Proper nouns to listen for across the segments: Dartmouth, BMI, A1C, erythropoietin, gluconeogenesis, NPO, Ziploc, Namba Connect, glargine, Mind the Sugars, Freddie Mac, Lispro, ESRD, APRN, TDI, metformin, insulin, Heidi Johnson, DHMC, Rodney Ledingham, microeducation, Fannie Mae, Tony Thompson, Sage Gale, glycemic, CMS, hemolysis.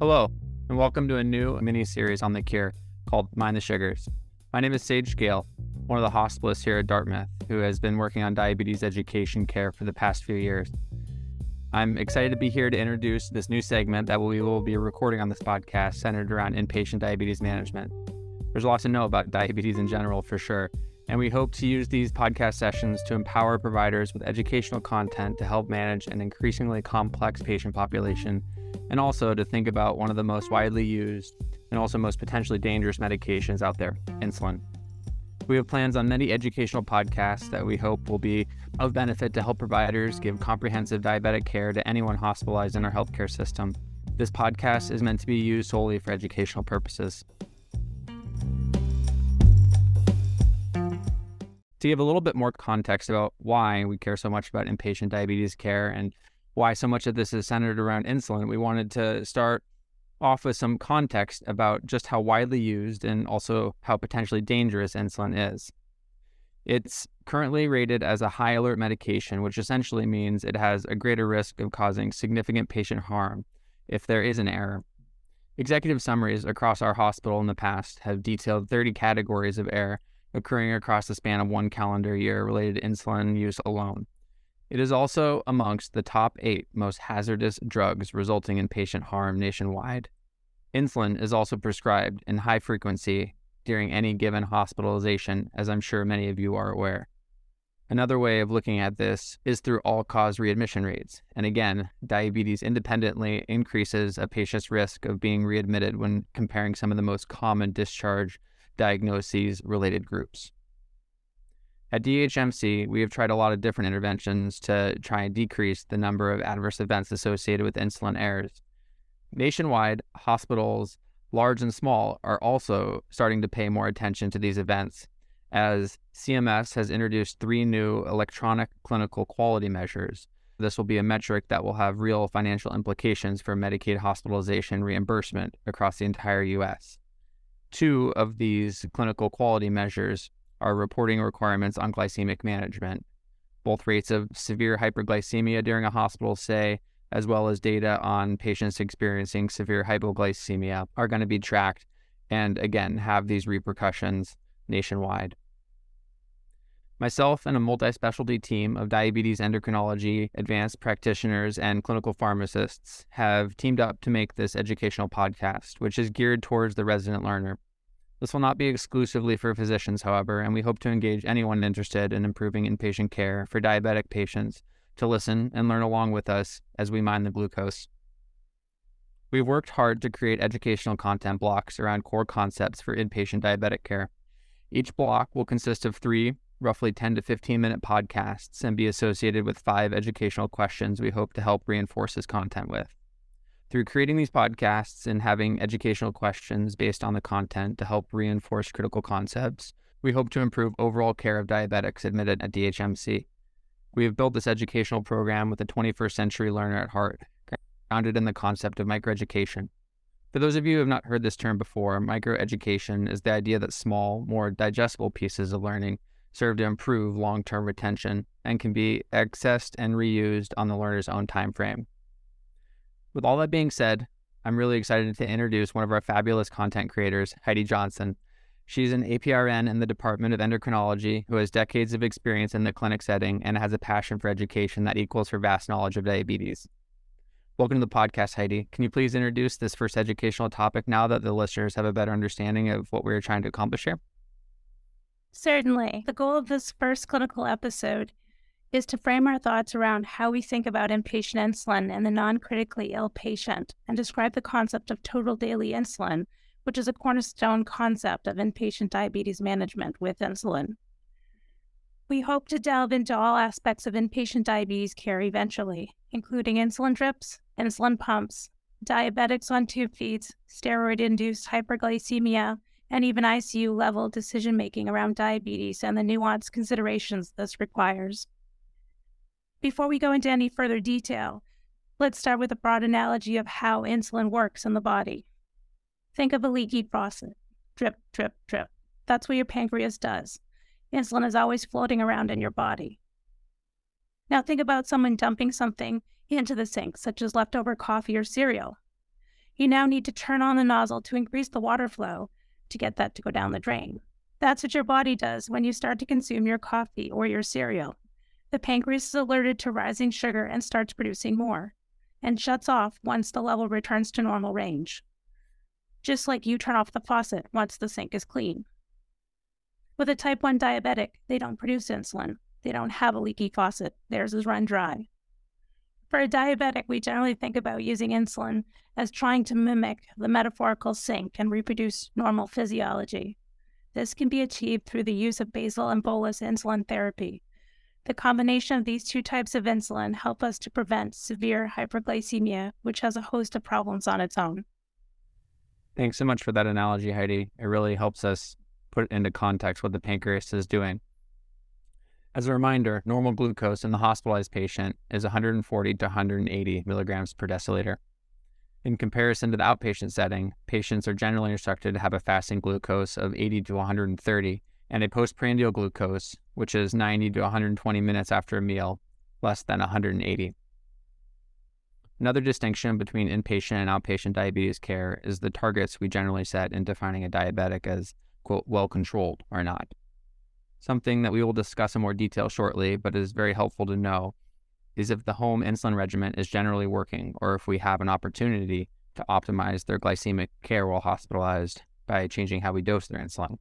Hello, and welcome to a new mini-series on the cure called Mind the Sugars. My name is Sage Gale, one of the hospitalists here at Dartmouth, who has been working on diabetes education care for the past few years. I'm excited to be here to introduce this new segment that we will be recording on this podcast centered around inpatient diabetes management. There's a lot to know about diabetes in general, for sure, and we hope to use these podcast sessions to empower providers with educational content to help manage an increasingly complex patient population, and also to think about one of the most widely used and also most potentially dangerous medications out there, insulin. We have plans on many educational podcasts that we hope will be of benefit to help providers give comprehensive diabetic care to anyone hospitalized in our healthcare system. This podcast is meant to be used solely for educational purposes. To give a little bit more context about why we care so much about inpatient diabetes care and why so much of this is centered around insulin, we wanted to start off with some context about just how widely used and also how potentially dangerous insulin is. It's currently rated as a high alert medication, which essentially means it has a greater risk of causing significant patient harm if there is an error. Executive summaries across our hospital in the past have detailed 30 categories of error occurring across the span of one calendar year related to insulin use alone. It is also amongst the top 8 most hazardous drugs resulting in patient harm nationwide. Insulin is also prescribed in high frequency during any given hospitalization, as I'm sure many of you are aware. Another way of looking at this is through all-cause readmission rates. And again, diabetes independently increases a patient's risk of being readmitted when comparing some of the most common discharge diagnoses related groups. At DHMC, we have tried a lot of different interventions to try and decrease the number of adverse events associated with insulin errors. Nationwide, hospitals, large and small, are also starting to pay more attention to these events, as CMS has introduced 3 new electronic clinical quality measures. This will be a metric that will have real financial implications for Medicaid hospitalization reimbursement across the entire U.S. 2 of these clinical quality measures are reporting requirements on glycemic management, both rates of severe hyperglycemia during a hospital stay, as well as data on patients experiencing severe hypoglycemia are going to be tracked and, again, have these repercussions nationwide. Myself and a multi-specialty team of diabetes endocrinology, advanced practitioners, and clinical pharmacists have teamed up to make this educational podcast, which is geared towards the resident learner. This will not be exclusively for physicians, however, and we hope to engage anyone interested in improving inpatient care for diabetic patients to listen and learn along with us as we mine the glucose. We've worked hard to create educational content blocks around core concepts for inpatient diabetic care. Each block will consist of 3, roughly 10 to 15-minute podcasts, and be associated with 5 educational questions we hope to help reinforce this content with. Through creating these podcasts and having educational questions based on the content to help reinforce critical concepts, we hope to improve overall care of diabetics admitted at DHMC. We have built this educational program with a 21st century learner at heart, grounded in the concept of microeducation. For those of you who have not heard this term before, microeducation is the idea that small, more digestible pieces of learning serve to improve long-term retention and can be accessed and reused on the learner's own time frame. With all that being said, I'm really excited to introduce one of our fabulous content creators, Heidi Johnson. She's an APRN in the Department of Endocrinology who has decades of experience in the clinic setting and has a passion for education that equals her vast knowledge of diabetes. Welcome to the podcast, Heidi. Can you please introduce this first educational topic now that the listeners have a better understanding of what we're trying to accomplish here? Certainly. The goal of this first clinical episode is to frame our thoughts around how we think about inpatient insulin in the non-critically ill patient and describe the concept of total daily insulin, which is a cornerstone concept of inpatient diabetes management with insulin. We hope to delve into all aspects of inpatient diabetes care eventually, including insulin drips, insulin pumps, diabetics on tube feeds, steroid-induced hyperglycemia, and even ICU-level decision-making around diabetes and the nuanced considerations this requires. Before we go into any further detail, let's start with a broad analogy of how insulin works in the body. Think of a leaky faucet. Drip, drip, drip. That's what your pancreas does. Insulin is always floating around in your body. Now think about someone dumping something into the sink, such as leftover coffee or cereal. You now need to turn on the nozzle to increase the water flow to get that to go down the drain. That's what your body does when you start to consume your coffee or your cereal. The pancreas is alerted to rising sugar and starts producing more, and shuts off once the level returns to normal range. Just like you turn off the faucet once the sink is clean. With a type 1 diabetic, they don't produce insulin. They don't have a leaky faucet. Theirs is run dry. For a diabetic, we generally think about using insulin as trying to mimic the metaphorical sink and reproduce normal physiology. This can be achieved through the use of basal and bolus insulin therapy. The combination of these two types of insulin help us to prevent severe hyperglycemia, which has a host of problems on its own. Thanks so much for that analogy, Heidi. It really helps us put into context what the pancreas is doing. As a reminder, normal glucose in the hospitalized patient is 140 to 180 milligrams per deciliter. In comparison to the outpatient setting, patients are generally instructed to have a fasting glucose of 80 to 130 and a postprandial glucose, which is 90 to 120 minutes after a meal, less than 180. Another distinction between inpatient and outpatient diabetes care is the targets we generally set in defining a diabetic as, quote, well-controlled or not. Something that we will discuss in more detail shortly, but is very helpful to know, is if the home insulin regimen is generally working, or if we have an opportunity to optimize their glycemic care while hospitalized by changing how we dose their insulin.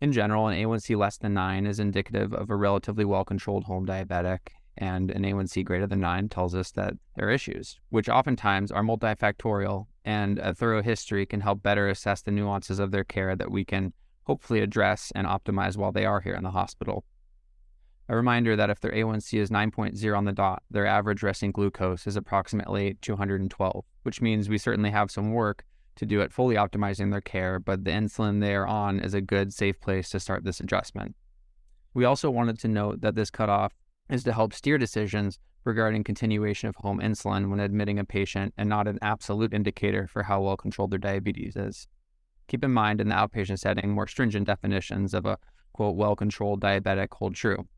In general, an A1C less than 9 is indicative of a relatively well-controlled home diabetic, and an A1C greater than 9 tells us that there are issues, which oftentimes are multifactorial, and a thorough history can help better assess the nuances of their care that we can hopefully address and optimize while they are here in the hospital. A reminder that if their A1C is 9.0 on the dot, their average resting glucose is approximately 212, which means we certainly have some work to do at fully optimizing their care, but the insulin they are on is a good, safe place to start this adjustment. We also wanted to note that this cutoff is to help steer decisions regarding continuation of home insulin when admitting a patient and not an absolute indicator for how well controlled their diabetes is. Keep in mind, in the outpatient setting, more stringent definitions of a, quote, well-controlled diabetic hold true.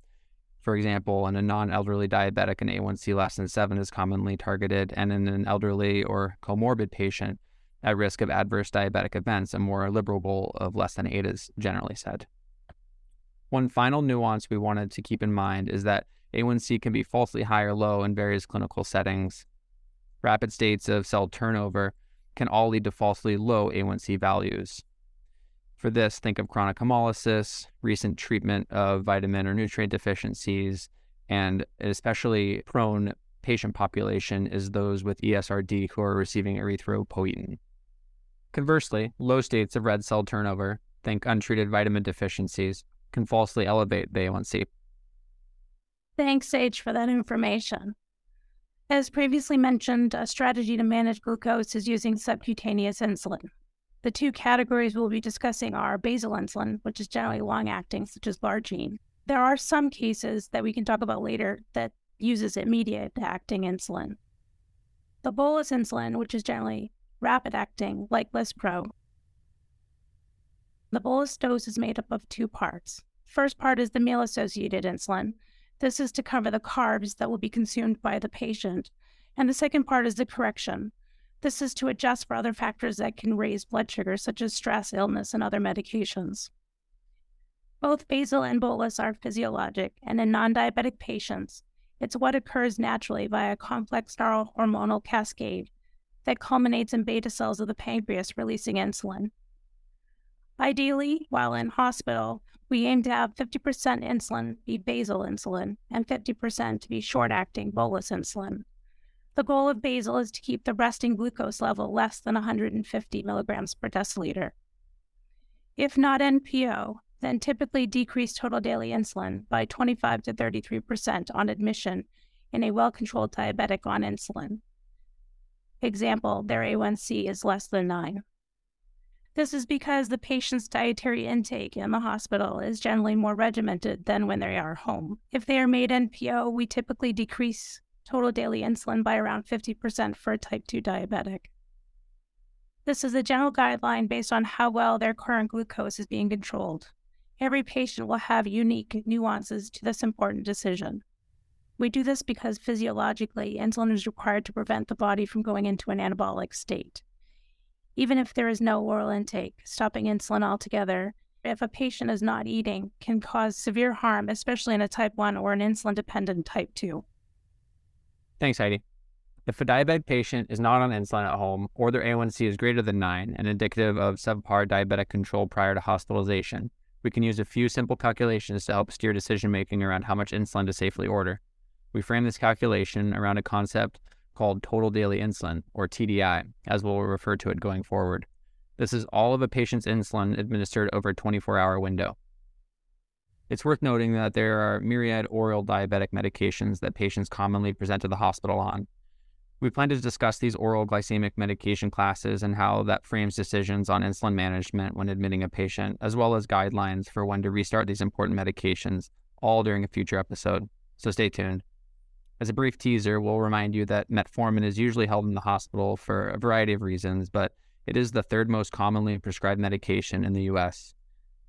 For example, in a non-elderly diabetic, an A1C less than 7 is commonly targeted, and in an elderly or comorbid patient at risk of adverse diabetic events, a more liberal goal of less than 8 is generally set. One final nuance we wanted to keep in mind is that A1C can be falsely high or low in various clinical settings. Rapid states of cell turnover can all lead to falsely low A1C values. For this, think of chronic hemolysis, recent treatment of vitamin or nutrient deficiencies, and especially prone patient population is those with ESRD who are receiving erythropoietin. Conversely, low states of red cell turnover, think untreated vitamin deficiencies, can falsely elevate the A1C. Thanks, Sage, for that information. As previously mentioned, a strategy to manage glucose is using subcutaneous insulin. The two categories we'll be discussing are basal insulin, which is generally long-acting, such as glargine. There are some cases that we can talk about later that uses immediate-acting insulin. The bolus insulin, which is generally rapid-acting, like Lispro. The bolus dose is made up of two parts. First part is the meal-associated insulin. This is to cover the carbs that will be consumed by the patient. And the second part is the correction. This is to adjust for other factors that can raise blood sugar, such as stress, illness, and other medications. Both basal and bolus are physiologic, and in non-diabetic patients, it's what occurs naturally via a complex neural hormonal cascade that culminates in beta cells of the pancreas releasing insulin. Ideally, while in hospital, we aim to have 50% insulin be basal insulin and 50% to be short-acting bolus insulin. The goal of basal is to keep the resting glucose level less than 150 milligrams per deciliter. If not NPO, then typically decrease total daily insulin by 25 to 33% on admission in a well-controlled diabetic on insulin. Example, their A1C is less than 9. This is because the patient's dietary intake in the hospital is generally more regimented than when they are home. If they are made NPO, we typically decrease total daily insulin by around 50% for a type 2 diabetic. This is a general guideline based on how well their current glucose is being controlled. Every patient will have unique nuances to this important decision. We do this because physiologically, insulin is required to prevent the body from going into an anabolic state. Even if there is no oral intake, stopping insulin altogether, if a patient is not eating, can cause severe harm, especially in a type 1 or an insulin-dependent type 2. Thanks, Heidi. If a diabetic patient is not on insulin at home or their A1C is greater than 9 and indicative of subpar diabetic control prior to hospitalization, we can use a few simple calculations to help steer decision-making around how much insulin to safely order. We frame this calculation around a concept called total daily insulin, or TDI, as we'll refer to it going forward. This is all of a patient's insulin administered over a 24-hour window. It's worth noting that there are myriad oral diabetic medications that patients commonly present to the hospital on. We plan to discuss these oral glycemic medication classes and how that frames decisions on insulin management when admitting a patient, as well as guidelines for when to restart these important medications, all during a future episode, so stay tuned. As a brief teaser, we'll remind you that metformin is usually held in the hospital for a variety of reasons, but it is the third most commonly prescribed medication in the U.S.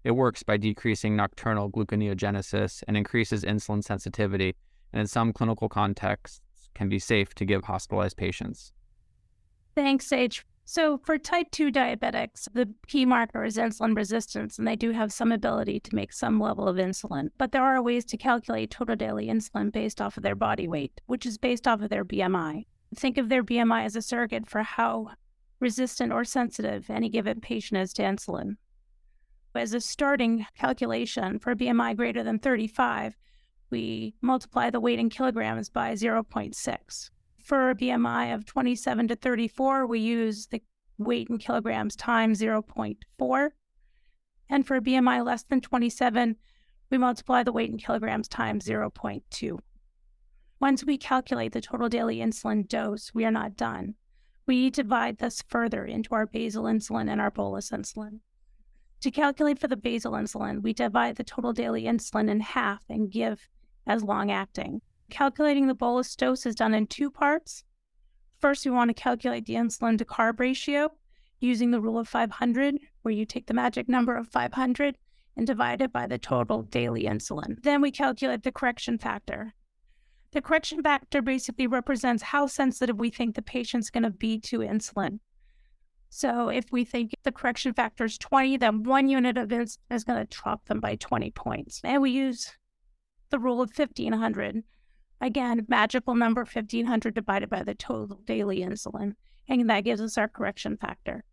It works by decreasing nocturnal gluconeogenesis and increases insulin sensitivity, and in some clinical contexts can be safe to give hospitalized patients. Thanks, Sage. So for type 2 diabetics, the key marker is insulin resistance, and they do have some ability to make some level of insulin. But there are ways to calculate total daily insulin based off of their body weight, which is based off of their BMI. Think of their BMI as a surrogate for how resistant or sensitive any given patient is to insulin. As a starting calculation for BMI greater than 35, we multiply the weight in kilograms by 0.6. For a BMI of 27 to 34, we use the weight in kilograms times 0.4. And for a BMI less than 27, we multiply the weight in kilograms times 0.2. Once we calculate the total daily insulin dose, we are not done. We divide this further into our basal insulin and our bolus insulin. To calculate for the basal insulin, we divide the total daily insulin in half and give as long-acting. Calculating the bolus dose is done in two parts. First, we want to calculate the insulin to carb ratio using the rule of 500, where you take the magic number of 500 and divide it by the total daily insulin. Then we calculate the correction factor. The correction factor basically represents how sensitive we think the patient's going to be to insulin. So if we think the correction factor is 20, then 1 unit of insulin is going to drop them by 20 points. And we use the rule of 1500. Again, magical number 1500 divided by the total daily insulin, and that gives us our correction factor.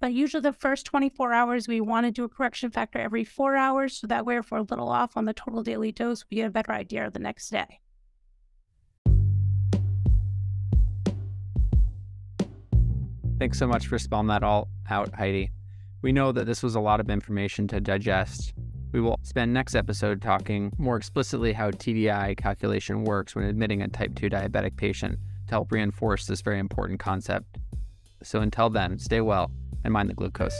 But usually the first 24 hours, we want to do a correction factor every 4 hours, so that way if we're a little off on the total daily dose, we get a better idea the next day. Thanks so much for spelling that all out, Heidi. We know that this was a lot of information to digest. We will spend next episode talking more explicitly how TDI calculation works when admitting a type 2 diabetic patient to help reinforce this very important concept. So until then, stay well and mind the glucose.